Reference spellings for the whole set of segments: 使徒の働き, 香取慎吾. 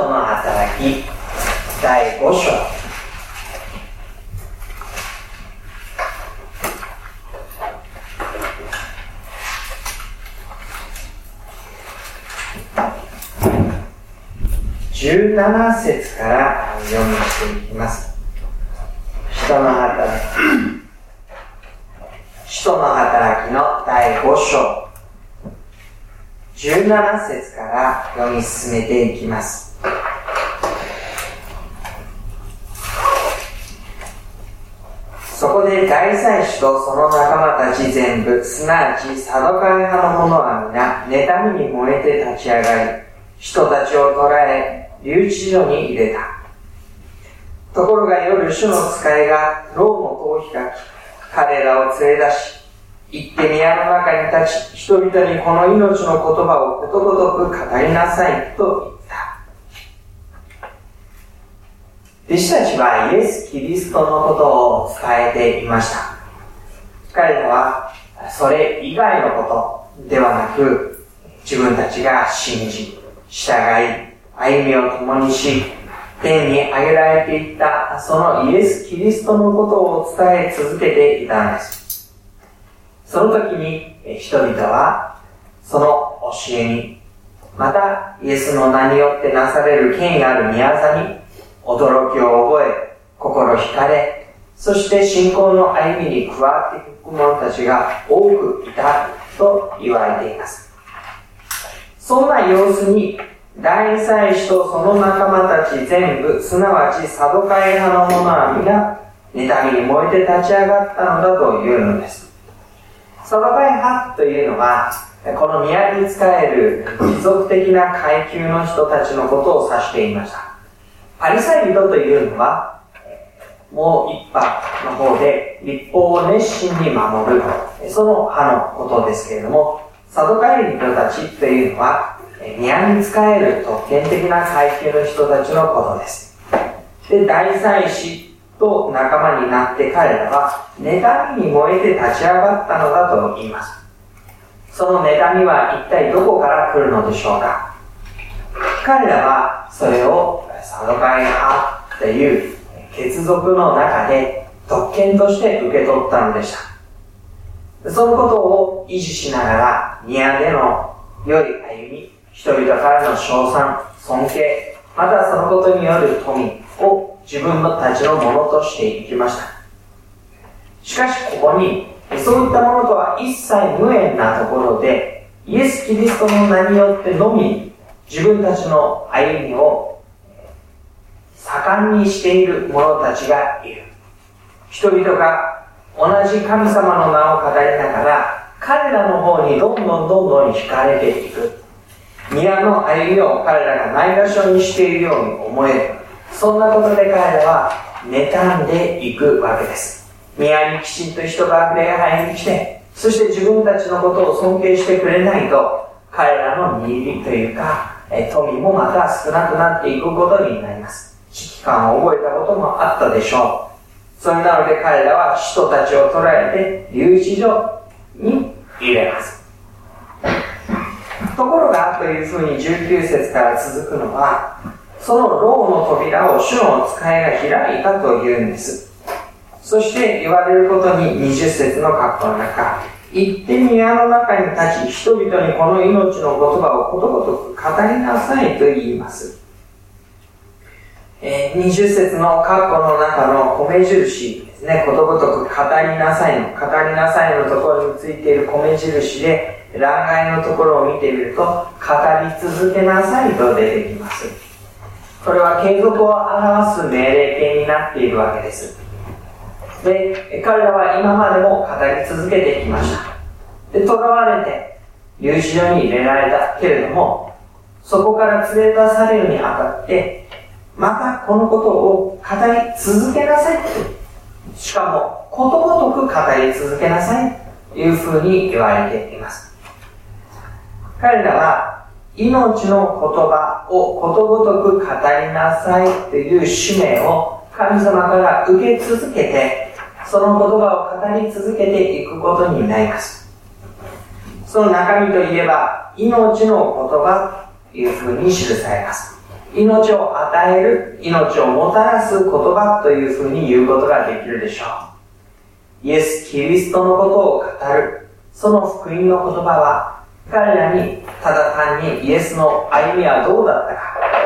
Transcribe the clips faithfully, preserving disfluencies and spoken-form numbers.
人の働きだいご章、じゅうなな節から読みしていきます。人の働き、使徒の働きのだいご章じゅうなな節から読み進めていきます。そこで大祭司とその仲間たち全部、すなわちサドカイ派の者は皆妬みに燃えて立ち上がり、使徒たちを捕らえ留置所に入れた。ところが夜、主の使いが牢の頭皮が彼らを連れ出し、行って宮の中に立ち、人々にこの命の言葉をことごとく語りなさいと言った。弟子たちはイエス・キリストのことを伝えていました。彼らはそれ以外のことではなく、自分たちが信じ、従い、歩みを共にし、天に挙げられていったそのイエス・キリストのことを伝え続けていたんです。その時に人々はその教えに、またイエスの名によってなされる権威ある御業に驚きを覚え、心惹かれ、そして信仰の歩みに加わっていく者たちが多くいたと言われています。そんな様子に、大祭司とその仲間たち全部、すなわちサドカイ派の者は皆妬みに燃えて立ち上がったのだというのです。サドカイ派というのは、この宮に仕える貴族的な階級の人たちのことを指していました。パリサイ人というのは、もう一派の方で律法を熱心に守る、その派のことですけれども、サドカイ人たちというのは宮に仕える特権的な階級の人たちのことです。で、大祭司と仲間になって彼らは妬みに燃えて立ち上がったのだと言います。その妬みは一体どこから来るのでしょうか。彼らはそれをサドカイ派という血族の中で特権として受け取ったのでした。そのことを維持しながら、宮での良い歩み、人々からの称賛、尊敬、またそのことによる富を自分たちのものとしていきました。しかしここに、そういったものとは一切無縁なところで、イエス・キリストの名によってのみ自分たちの歩みを盛んにしている者たちがいる。人々が同じ神様の名を語りながら、彼らの方にどんどんどんどん惹かれていく。宮の歩みを彼らがないがしろにしているように思える。そんなことで彼らは妬んでいくわけです。宮にきちんと人が礼拝に来て、そして自分たちのことを尊敬してくれないと、彼らの身というか富もまた少なくなっていくことになります。危機感を覚えたこともあったでしょう。それなので彼らは使徒たちを捕らえて留置所に入れます。ところがというふうにじゅうきゅう節から続くのは、その牢の扉を主の使いが開いたというんです。そして言われることに、にじゅう節の括弧の中、行って宮の中に立ち、人々にこの命の言葉をことごとく語りなさいと言います。えー、にじゅう節の括弧の中の米印ですね。ことごとく語りなさいの語りなさいのところについている米印で、欄外のところを見てみると、語り続けなさいと出てきます。これは継続を表す命令形になっているわけです。で、彼らは今までも語り続けてきました。で、囚われて留置所に入れられたけれども、そこから連れ出されるにあたって、またこのことを語り続けなさい、しかもことごとく語り続けなさいというふうに言われています。彼らは命の言葉をことごとく語りなさいという使命を神様から受け続けて、その言葉を語り続けていくことになります。その中身といえば、命の言葉というふうに記されます。命を与える、命をもたらす言葉というふうに言うことができるでしょう。イエス・キリストのことを語る、その福音の言葉は、彼らにただ単にイエスの歩みはどうだったか、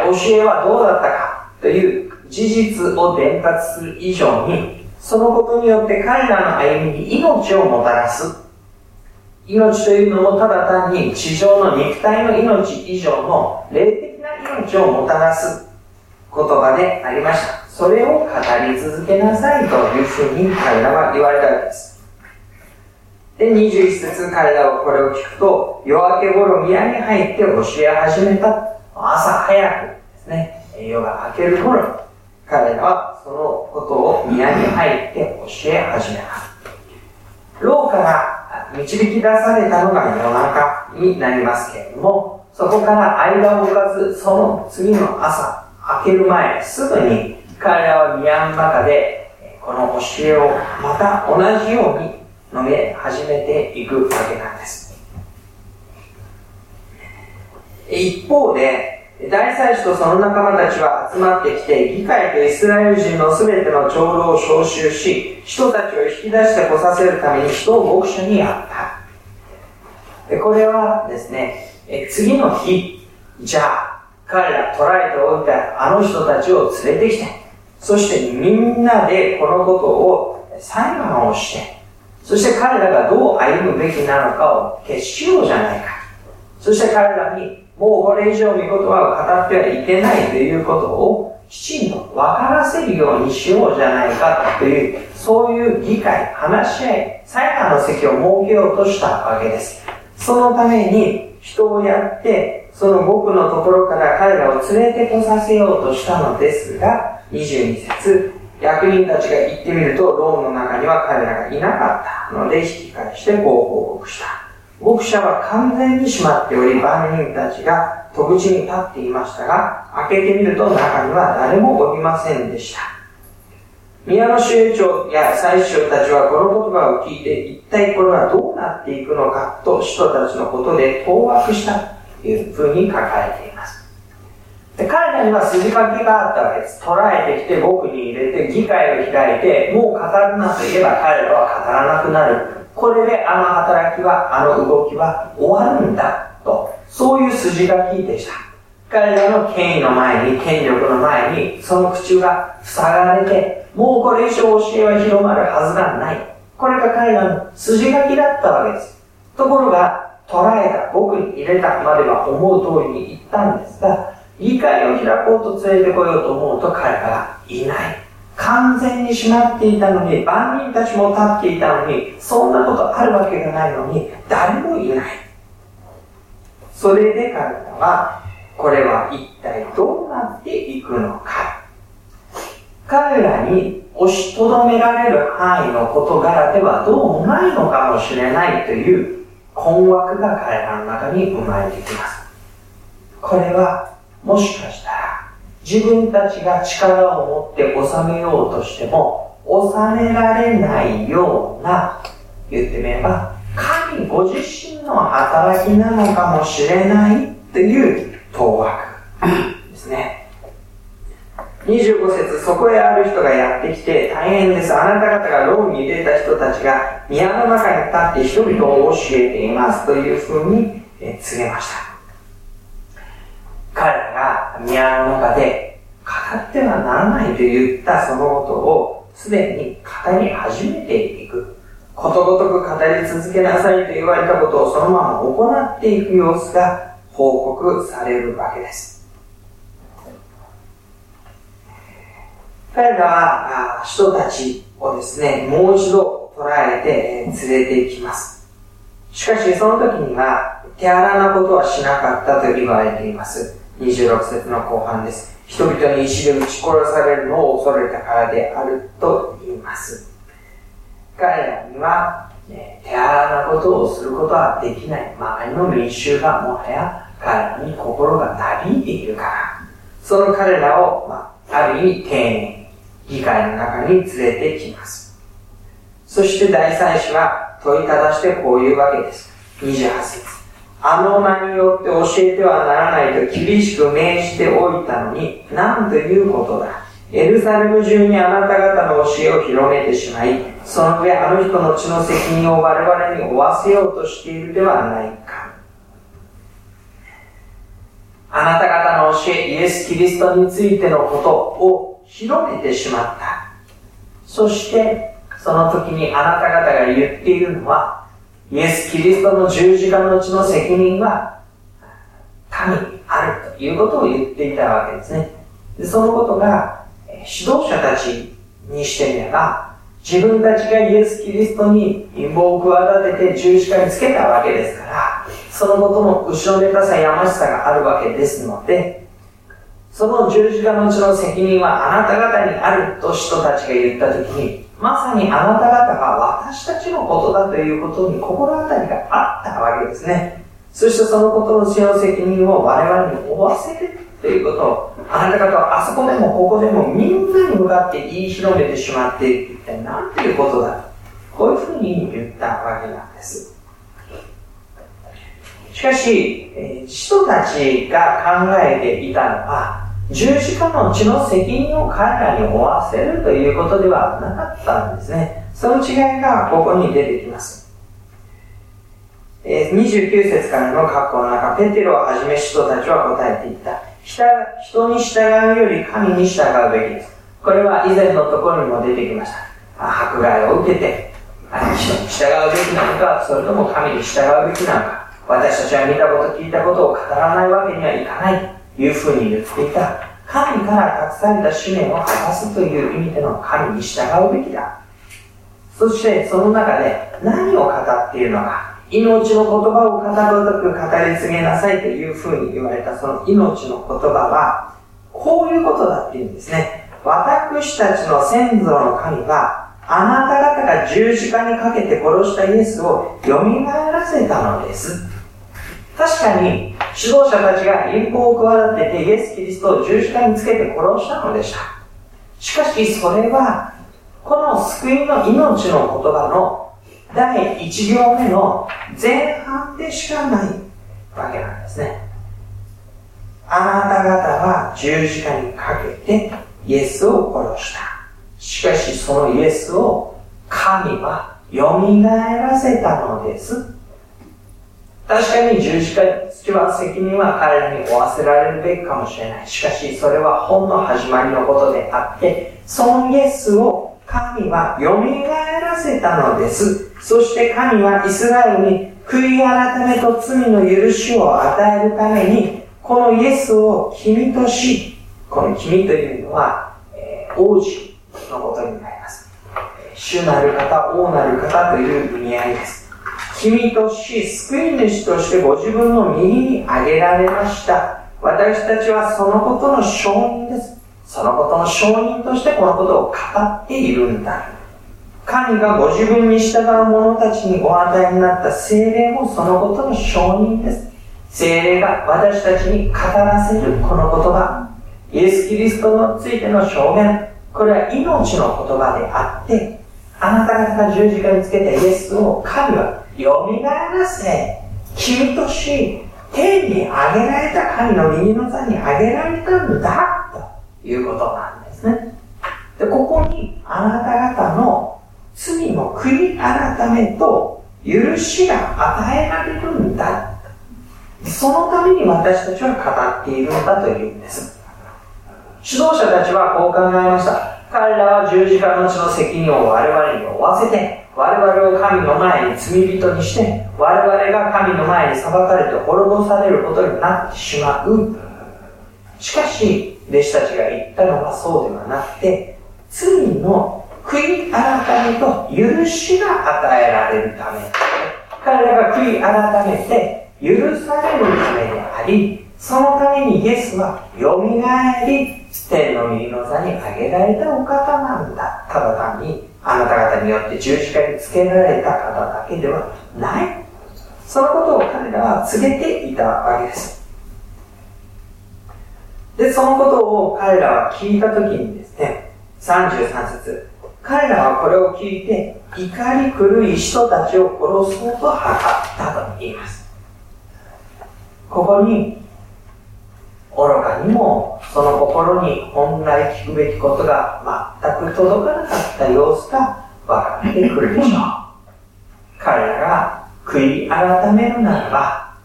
教えはどうだったかという事実を伝達する以上に、そのことによって彼らの歩みに命をもたらす。命というのもただ単に地上の肉体の命以上の霊的命をもたらす言葉でありました。それを語り続けなさいというふうに彼らは言われたわけです。で、にじゅういっ節、彼らはこれを聞くと、夜明け頃宮に入って教え始めた。朝早くですね、夜が明ける頃、彼らはそのことを宮に入って教え始めた。牢から導き出されたのが夜中になりますけれども、そこから間を置かず、その次の朝、明ける前、すぐに彼らは宮の中で、この教えをまた同じように述べ始めていくわけなんです。一方で、大祭司とその仲間たちは集まってきて、議会とイスラエル人のすべての長老を召集し、人たちを引き出してこさせるために人を牧師にやった。で、これはですね、え次の日、じゃあ彼ら捕らえておいたあの人たちを連れてきて、そしてみんなでこのことを裁判をして、そして彼らがどう歩むべきなのかを決しようじゃないか。そして彼らにもうこれ以上御言葉を語ってはいけないということをきちんと分からせるようにしようじゃないかという、そういう議会、話し合い、裁判の席を設けようとしたわけです。そのために人をやって、その僕のところから彼らを連れてこさせようとしたのですが、にじゅうに節、役人たちが行ってみると、牢の中には彼らがいなかったので、引き返してこう報告した。牧者は完全に閉まっており、番人たちが戸口に立っていましたが、開けてみると中には誰もおりませんでした。宮の守衛長や祭司長たちはこの言葉を聞いて、一体これはどうなっていくのかと使徒たちのことで当惑したというふうに書かれています。で、彼らには筋書きがあったわけです。捕らえてきて僕に入れて議会を開いて、もう語るなと言えば彼らは語らなくなる、これであの働きは、あの動きは終わるんだと、そういう筋書きでした。彼らの権威の前に、権力の前に、その口が塞がれて、もうこれ以上教えは広まるはずがない。これが彼らの筋書きだったわけです。ところが捕らえた、僕に入れたまでは思う通りにいったんですが、議会を開こうと連れてこようと思うと彼らはいない。完全に閉まっていたのに、番人たちも立っていたのに、そんなことあるわけがないのに誰もいない。それで彼らは、これは一体どうなっていくのか、彼らに押しとどめられる範囲の事柄ではどうもないのかもしれないという困惑が彼らの中に生まれてきます。これはもしかしたら、自分たちが力を持って収めようとしても収められないような、言ってみれば神ご自身の働きなのかもしれないという当惑ですね。にじゅうご節、そこへある人がやってきて、大変です。あなた方が牢に入れた人たちが宮の中に立って人々を教えていますというふうに告げました。彼らが宮の中で語ってはならないと言ったそのことをすでに語り始めていく。ことごとく語り続けなさいと言われたことをそのまま行っていく様子が報告されるわけです。彼らは人たちをですね、もう一度捕らえて連れて行きます。しかしその時には手荒なことはしなかったと言われています。にじゅうろく節の後半です。人々に石で打ち殺されるのを恐れたからであると言います。彼らには手荒なことをすることはできない。周りの民衆がもはや彼らに心がなびいているから。その彼らを、まあ、ある意味丁寧に議会の中に連れてきます。そして大祭司は問いただしてこういうわけです。にじゅうはち節、あの名によって教えてはならないと厳しく命じておいたのに、なんということだ。エルサレム中にあなた方の教えを広めてしまい、その上あの人の血の責任を我々に負わせようとしているではないか。あなた方の教え、イエス・キリストについてのことを広めてしまった。そしてその時にあなた方が言っているのは、イエス・キリストの十字架のうちの責任は神にあるということを言っていたわけですね。でそのことが指導者たちにしてみれば、自分たちがイエス・キリストに陰謀を企てて十字架につけたわけですから、そのことの後ろめたさやましさがあるわけですので、その十字架のうちの責任はあなた方にあると人たちが言ったときに、まさにあなた方が私たちのことだということに心当たりがあったわけですね。そしてそのことの使用責任を我々に負わせるということを、あなた方はあそこでもここでもみんなに向かって言い広めてしまっている、一体何ということだ、こういうふうに言ったわけなんです。しかし人たちが考えていたのは、十字架の血の責任を彼らに負わせるということではなかったんですね。その違いがここに出てきます。にじゅうきゅう節からの括弧の中、ペテロをはじめ人たちは答えていった。人に従うより神に従うべきです。これは以前のところにも出てきました。迫害を受けて人に従うべきなのか、それとも神に従うべきなのか、私たちは見たこと聞いたことを語らないわけにはいかないというふうに言っていた。神から託された使命を果たすという意味での神に従うべきだ。そしてその中で何を語っているのか、命の言葉を語るとく語り継げなさいというふうに言われた。その命の言葉はこういうことだっていうんですね。私たちの先祖の神はあなた方が十字架にかけて殺したイエスをよみがえらせたのです。確かに指導者たちが陰謀を企ててイエス・キリストを十字架につけて殺したのでした。しかしそれはこの救いの命の言葉の第一行目の前半でしかないわけなんですね。あなた方は十字架にかけてイエスを殺した。しかしそのイエスを神はよみがえらせたのです。確かに十字架につきは責任は彼らに負わせられるべきかもしれない。しかしそれはほんの始まりのことであって、そのイエスを神はよみがえらせたのです。そして神はイスラエルに悔い改めと罪の許しを与えるために、このイエスを君とし、この君というのは、えー、王子のことになります。主なる方、王なる方という意味合いです。君とし、救い主としてご自分の右に挙げられました。私たちはそのことの証人です。そのことの証人としてこのことを語っているんだ。神がご自分に従う者たちにお与えになった聖霊もそのことの証人です。聖霊が私たちに語らせるこの言葉、イエス・キリストについての証言、これは命の言葉であって、あなた方が十字架につけたイエスを神はよみがえらせ、君とし、天に挙げられた神の右の座に挙げられたんだということなんですね。でここにあなた方の罪の悔い改めと許しが与えられるんだ、そのために私たちは語っているんだというんです。指導者たちはこう考えました。彼らは十字架の血の責任を我々に負わせて、我々を神の前に罪人にして、我々が神の前に裁かれて滅ぼされることになってしまう。しかし弟子たちが言ったのはそうではなくて、罪の悔い改めと許しが与えられるため、彼らが悔い改めて許されるためであり、そのためにイエスはよみがえり、天の右の座に挙げられたお方なんだ。ただ単にあなた方によって十字架につけられた方だけではない、そのことを彼らは告げていたわけです。でそのことを彼らは聞いたときにですね、さんじゅうさん節、彼らはこれを聞いて怒り狂い人たちを殺そうと図ったと言います。ここに愚かにもその心に本来聞くべきことが全く届かなかった様子が分かってくるでしょう。彼らが悔い改めるならば、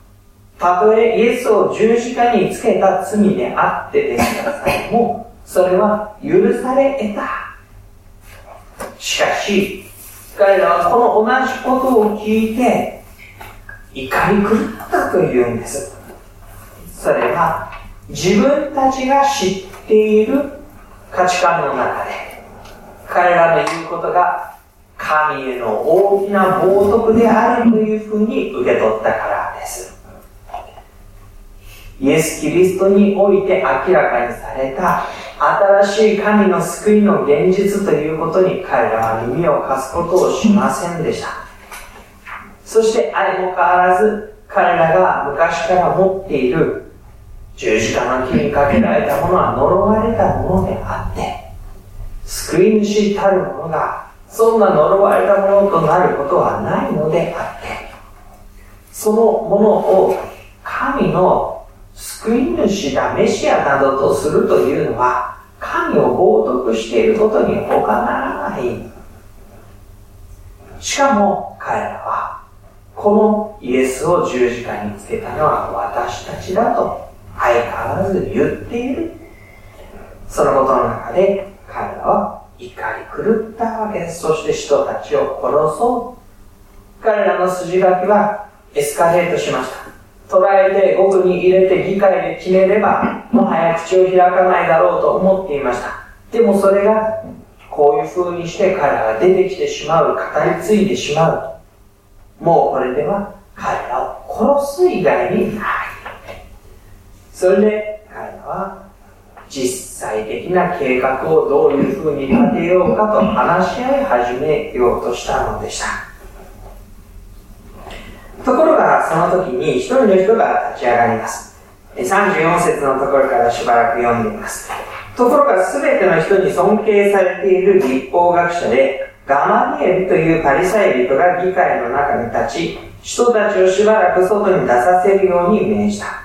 たとえイエスを十字架につけた罪であってでさえも、それは許され得た。しかし彼らはこの同じことを聞いて怒り狂ったというんです。それは自分たちが知っている価値観の中で彼らの言うことが神への大きな冒涜であるというふうに受け取ったからです。イエス・キリストにおいて明らかにされた新しい神の救いの現実ということに彼らは耳を貸すことをしませんでした。そして相も変わらず彼らが昔から持っている十字架の木にかけられたものは呪われたものであって、救い主たるものがそんな呪われたものとなることはないのであって、そのものを神の救い主だメシアなどとするというのは神を冒涜していることに他ならない。しかも彼らはこのイエスを十字架につけたのは私たちだと相変わらず言っている。そのことの中で彼らは怒り狂ったわけです。そして人たちを殺そう。彼らの筋書きはエスカレートしました。捕らえて獄に入れて議会で決めればもはや口を開かないだろうと思っていました。でもそれがこういう風にして彼らが出てきてしまう、語り継いでしまう。もうこれでは彼らを殺す以外にない。それで彼らは実際的な計画をどういうふうに立てようかと話し合い始めようとしたのでした。ところがその時に一人の人が立ち上がります。さんじゅうよん節のところからしばらく読んでいます。ところが全ての人に尊敬されている立法学者でガマリエルというパリサイ人が議会の中に立ち、人たちをしばらく外に出させるように命じた。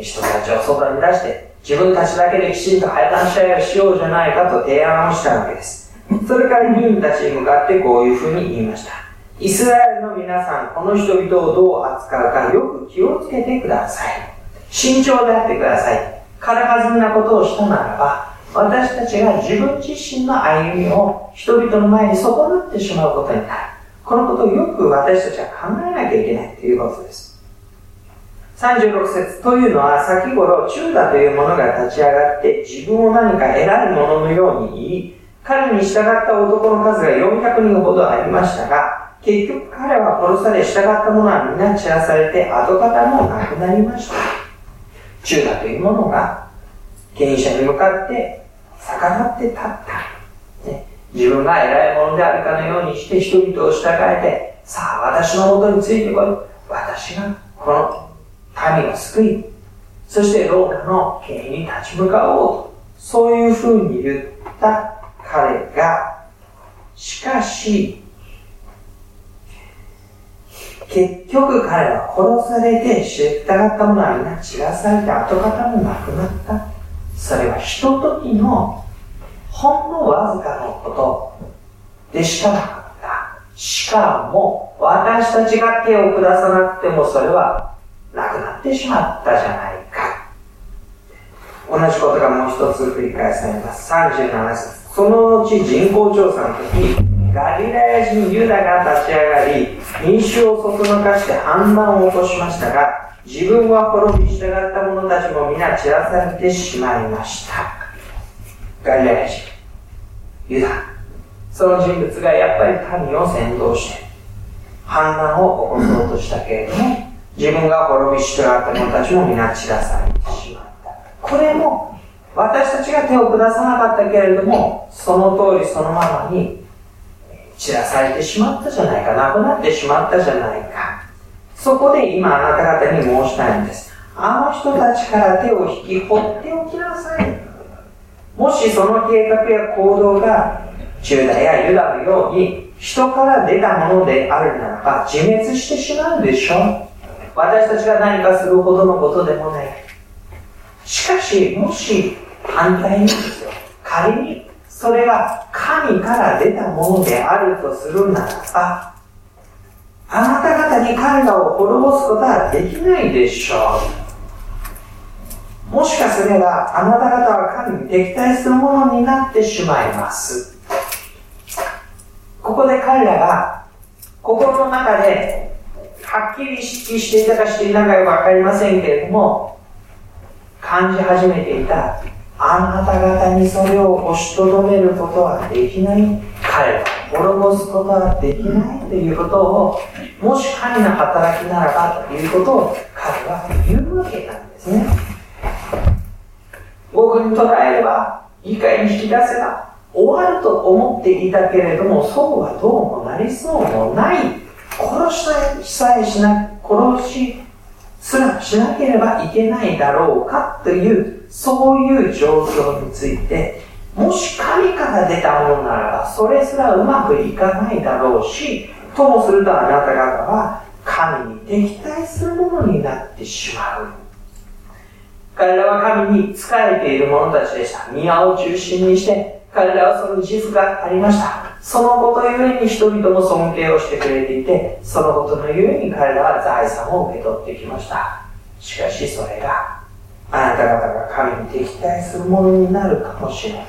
人たちを外に出して自分たちだけできちんと配達し合いをしようじゃないかと提案をしたわけです。それから議員たちに向かってこういうふうに言いました。イスラエルの皆さん、この人々をどう扱うかよく気をつけてください。慎重であってください。軽はずなことをしたならば私たちが自分自身の歩みを人々の前に損なってしまうことになる。このことをよく私たちは考えなきゃいけないということです。さんじゅうろく節というのは先頃チューダという者が立ち上がって自分を何か偉いもののように言い、彼に従った男の数がよんひゃくにんほどありましたが、結局彼は殺され、従った者はみんな散らされて跡形もなくなりました。チューダという者が権威者に向かって逆らって立った、ね、自分が偉いものであるかのようにして人々を従えて、さあ私の元についてこい、私がこの神を救い、そしてローマの権威に立ち向かおうと、そういうふうに言った彼が、しかし結局彼は殺されて、従った者はみんな散らされて跡形もなくなった。それはひとときのほんのわずかのことでしかなかった。しかも私たちが手を下さなくてもそれはなくなってしまったじゃないか。同じことがもう一つ繰り返されます。さんじゅうなな節、その後人口調査の時、ガリラヤ人ユダが立ち上がり民衆をそそのかして反乱を起こしましたが、自分は滅び、従った者たちも皆散らされてしまいました。ガリラヤ人ユダ、その人物がやっぱり民を先導して反乱を起こそうとしたけれども、自分が滅び、従った者たちも皆散らされてしまった。これも私たちが手を下さなかったけれども、その通りそのままに散らされてしまったじゃないか、なくなってしまったじゃないか。そこで今あなた方に申したいんです。あの人たちから手を引き放っておきなさい。もしその計画や行動がチューダやユダのように人から出たものであるならば自滅してしまうでしょう。私たちが何かするほどのことでもない。しかし、もし反対にですよ、仮にそれが神から出たものであるとするならば、あなた方に彼らを滅ぼすことはできないでしょう。もしかすればあなた方は神に敵対するものになってしまいます。ここで彼らが心の中ではっきり意識していたかしていたかは分かりませんけれども、感じ始めていたあなた方にそれを押しとどめることはできない、彼ら滅ぼすことはできないということを、もし神の働きならばということを彼は言うわけなんですね。僕に捉えれば、理解に引き出せば終わると思っていたけれども、そうはどうもなりそうもない。殺しさえしな殺しすらしなければいけないだろうかという、そういう状況について、もし神から出たものならばそれすらうまくいかないだろうし、ともするとあなた方は神に敵対するものになってしまう。彼らは神に仕えている者たちでした。宮を中心にして彼らはその自負がありました。そのことゆえに人々も尊敬をしてくれていて、そのことのゆえに彼らは財産を受け取ってきました。しかしそれがあなた方が神に敵対するものになるかもしれない。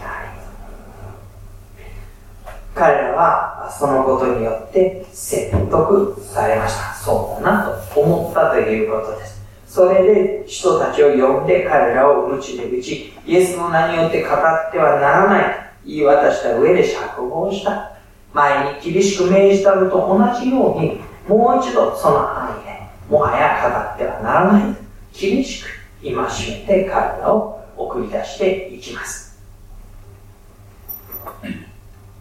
彼らはそのことによって説得されました。そうだなと思ったということです。それで人たちを呼んで彼らを鞭で打ち、イエスの名によって語ってはならないと言い渡した上で釈放した。前に厳しく命じたのと同じように、もう一度その範囲でもはや語ってはならないと厳しく戒めて彼らを送り出していきます。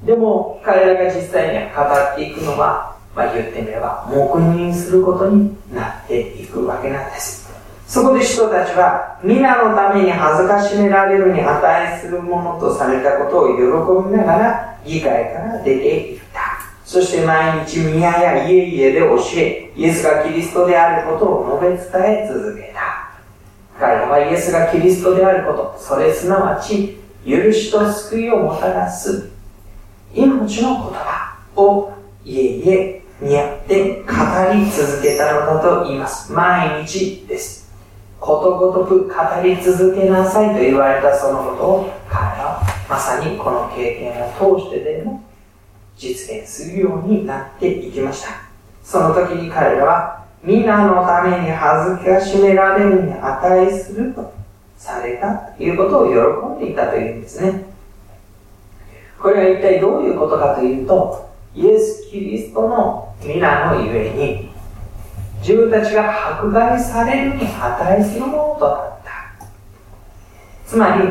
でも彼らが実際には語っていくのは、まあ、言ってみれば黙認することになっていくわけなんです。そこで人たちは皆のために恥ずかしめられるに値するものとされたことを喜びながら議会から出ていった。そして毎日宮や家々で教え、イエスがキリストであることを述べ伝え続けた。彼らはイエスがキリストであること、それすなわち許しと救いをもたらす命の言葉を家々にあって語り続けたのだと言います。毎日です。ことごとく語り続けなさいと言われたそのことを、彼らはまさにこの経験を通してでも実現するようになっていきました。その時に彼らは皆のために恥ずかしめられるに値するとされたということを喜んでいたというんですね。これは一体どういうことかというと、イエス・キリストの皆のゆえに自分たちが迫害されるに値するものとなった。つまり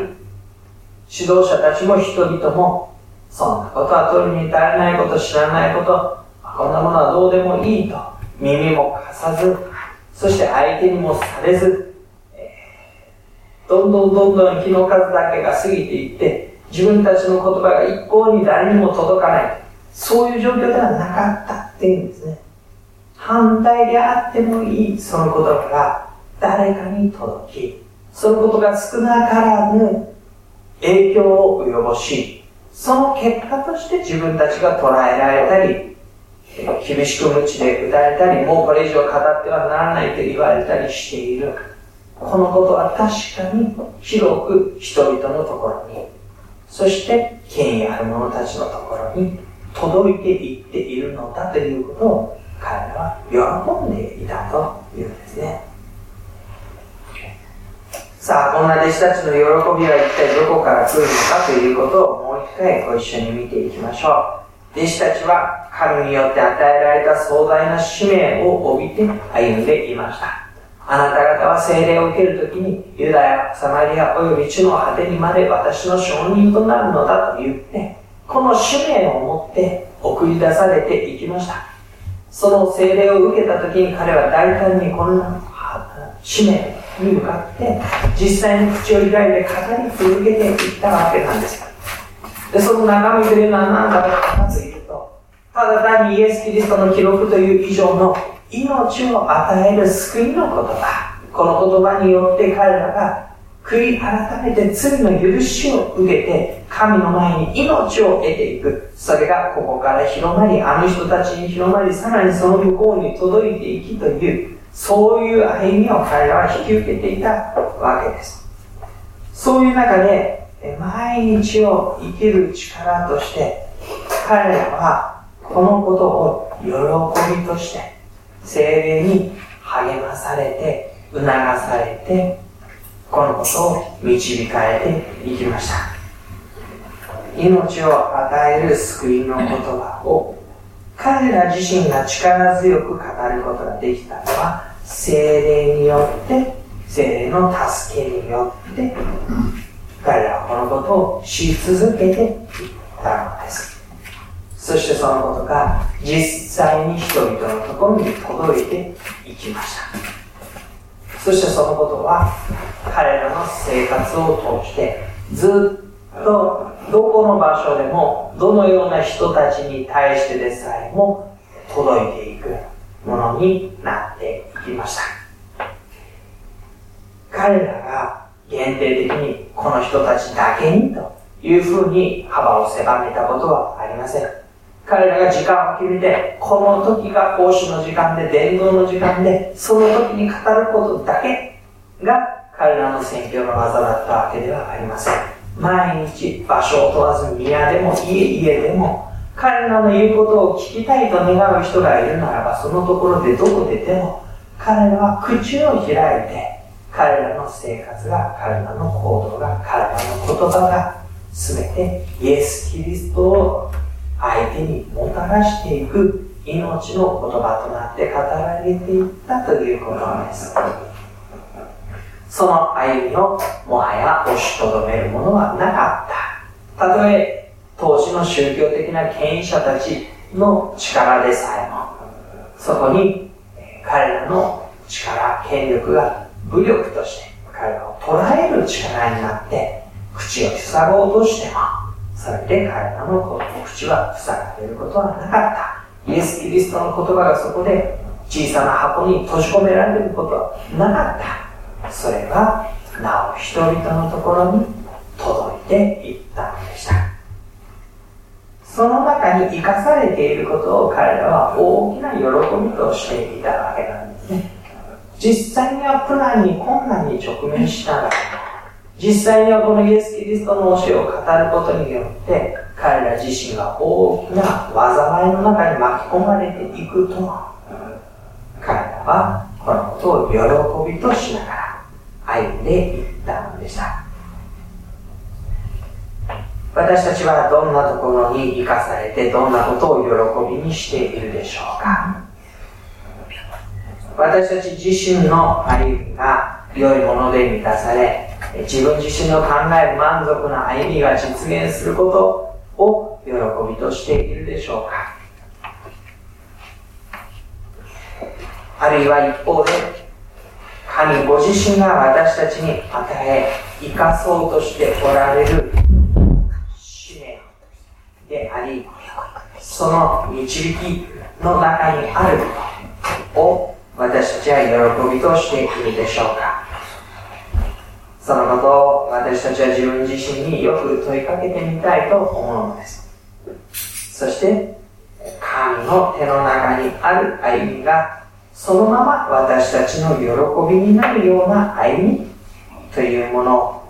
指導者たちも人々も、そんなことは取りに足りないこと、知らないこと、こんなものはどうでもいいと、耳も貸さず、そして相手にもされず、えー、どんどんどんどん日の数だけが過ぎていって、自分たちの言葉が一向に誰にも届かない、そういう状況ではなかったっていうんですね。反対であってもいいその言葉が誰かに届き、そのことが少なからぬ影響を及ぼし、その結果として自分たちが捉えられたり、厳しく鞭で打たれたり、もうこれ以上語ってはならないと言われたりしている。このことは確かに広く人々のところに、そして権威ある者たちのところに届いていっているのだということを彼らは喜んでいたというんですね。さあ、こんな弟子たちの喜びは一体どこから来るのかということを、もう一回ご一緒に見ていきましょう。弟子たちは神によって与えられた壮大な使命を帯びて歩んでいました。あなた方は聖霊を受けるときに、ユダヤ、サマリアおよび地の果てにまで私の証人となるのだと言って、この使命を持って送り出されていきました。その聖霊を受けたときに、彼は大胆にこんな使命に向かって実際に口を開いて語り続けていったわけなんです。で、その中身というのは何だろうかというと、ただ単にイエス・キリストの記録という以上の命を与える救いの言葉、この言葉によって彼らが悔い改めて罪の許しを受けて神の前に命を得ていく。それがここから広まり、あの人たちに広まり、さらにその向こうに届いていきという、そういう歩みを彼らは引き受けていたわけです。そういう中で毎日を生きる力として彼らはこのことを喜びとして精霊に励まされて、促されて、このことを導かれていきました。命を与える救いの言葉を彼ら自身が力強く語ることができたのは、精霊によって、精霊の助けによって彼らはこのことをし続けていったのです。そしてそのことが実際に人々のところに届いていきました。そしてそのことは彼らの生活を通してずっと、どこの場所でも、どのような人たちに対してでさえも届いていくものになっていきました。彼らが限定的にこの人たちだけにというふうに幅を狭めたことはありません。彼らが時間を決めて、この時が講師の時間で、伝道の時間で、その時に語ることだけが彼らの宣教の技だったわけではありません。毎日場所を問わず、宮でも家家でも彼らの言うことを聞きたいと願う人がいるならば、そのところでどこででも彼らは口を開いて、彼らの生活が、彼らの行動が、彼らの言葉が全てイエス・キリストを相手にもたらしていく命の言葉となって語られていったということです。その歩みをもはや押しとどめるものはなかった。たとえ当時の宗教的な権威者たちの力でさえも、そこに彼らの力、権力が武力として彼らを捉える力になって口を塞ごうとしても、それで彼らの口は塞がれることはなかった。イエス・キリストの言葉がそこで小さな箱に閉じ込められることはなかった。それはなお人々のところに届いていったのでした。その中に生かされていることを彼らは大きな喜びとしていたわけなんですね。実際には苦難に困難に直面しながら、実際にはこのイエス・キリストの教えを語ることによって彼ら自身が大きな災いの中に巻き込まれていくと、彼らはこのことを喜びとしながら歩んでいったのでした。私たちはどんなところに生かされて、どんなことを喜びにしているでしょうか。私たち自身の歩みが良いもので満たされ、自分自身の考える満足な歩みが実現することを喜びとしているでしょうか。あるいは一方で、神ご自身が私たちに与え、生かそうとしておられる使命であり、その導きの中にあることを私たちは喜びとしているでしょうか。そのことを私たちは自分自身によく問いかけてみたいと思うのです。そして神の手の中にある歩みがそのまま私たちの喜びになるような歩みというものを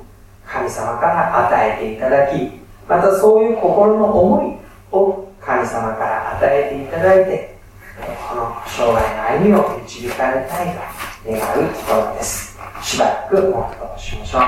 神様から与えていただき、またそういう心の思いを神様から与えていただいて、この生涯の歩みを導かれたいと願うところです。しばらくお祈りしましょう。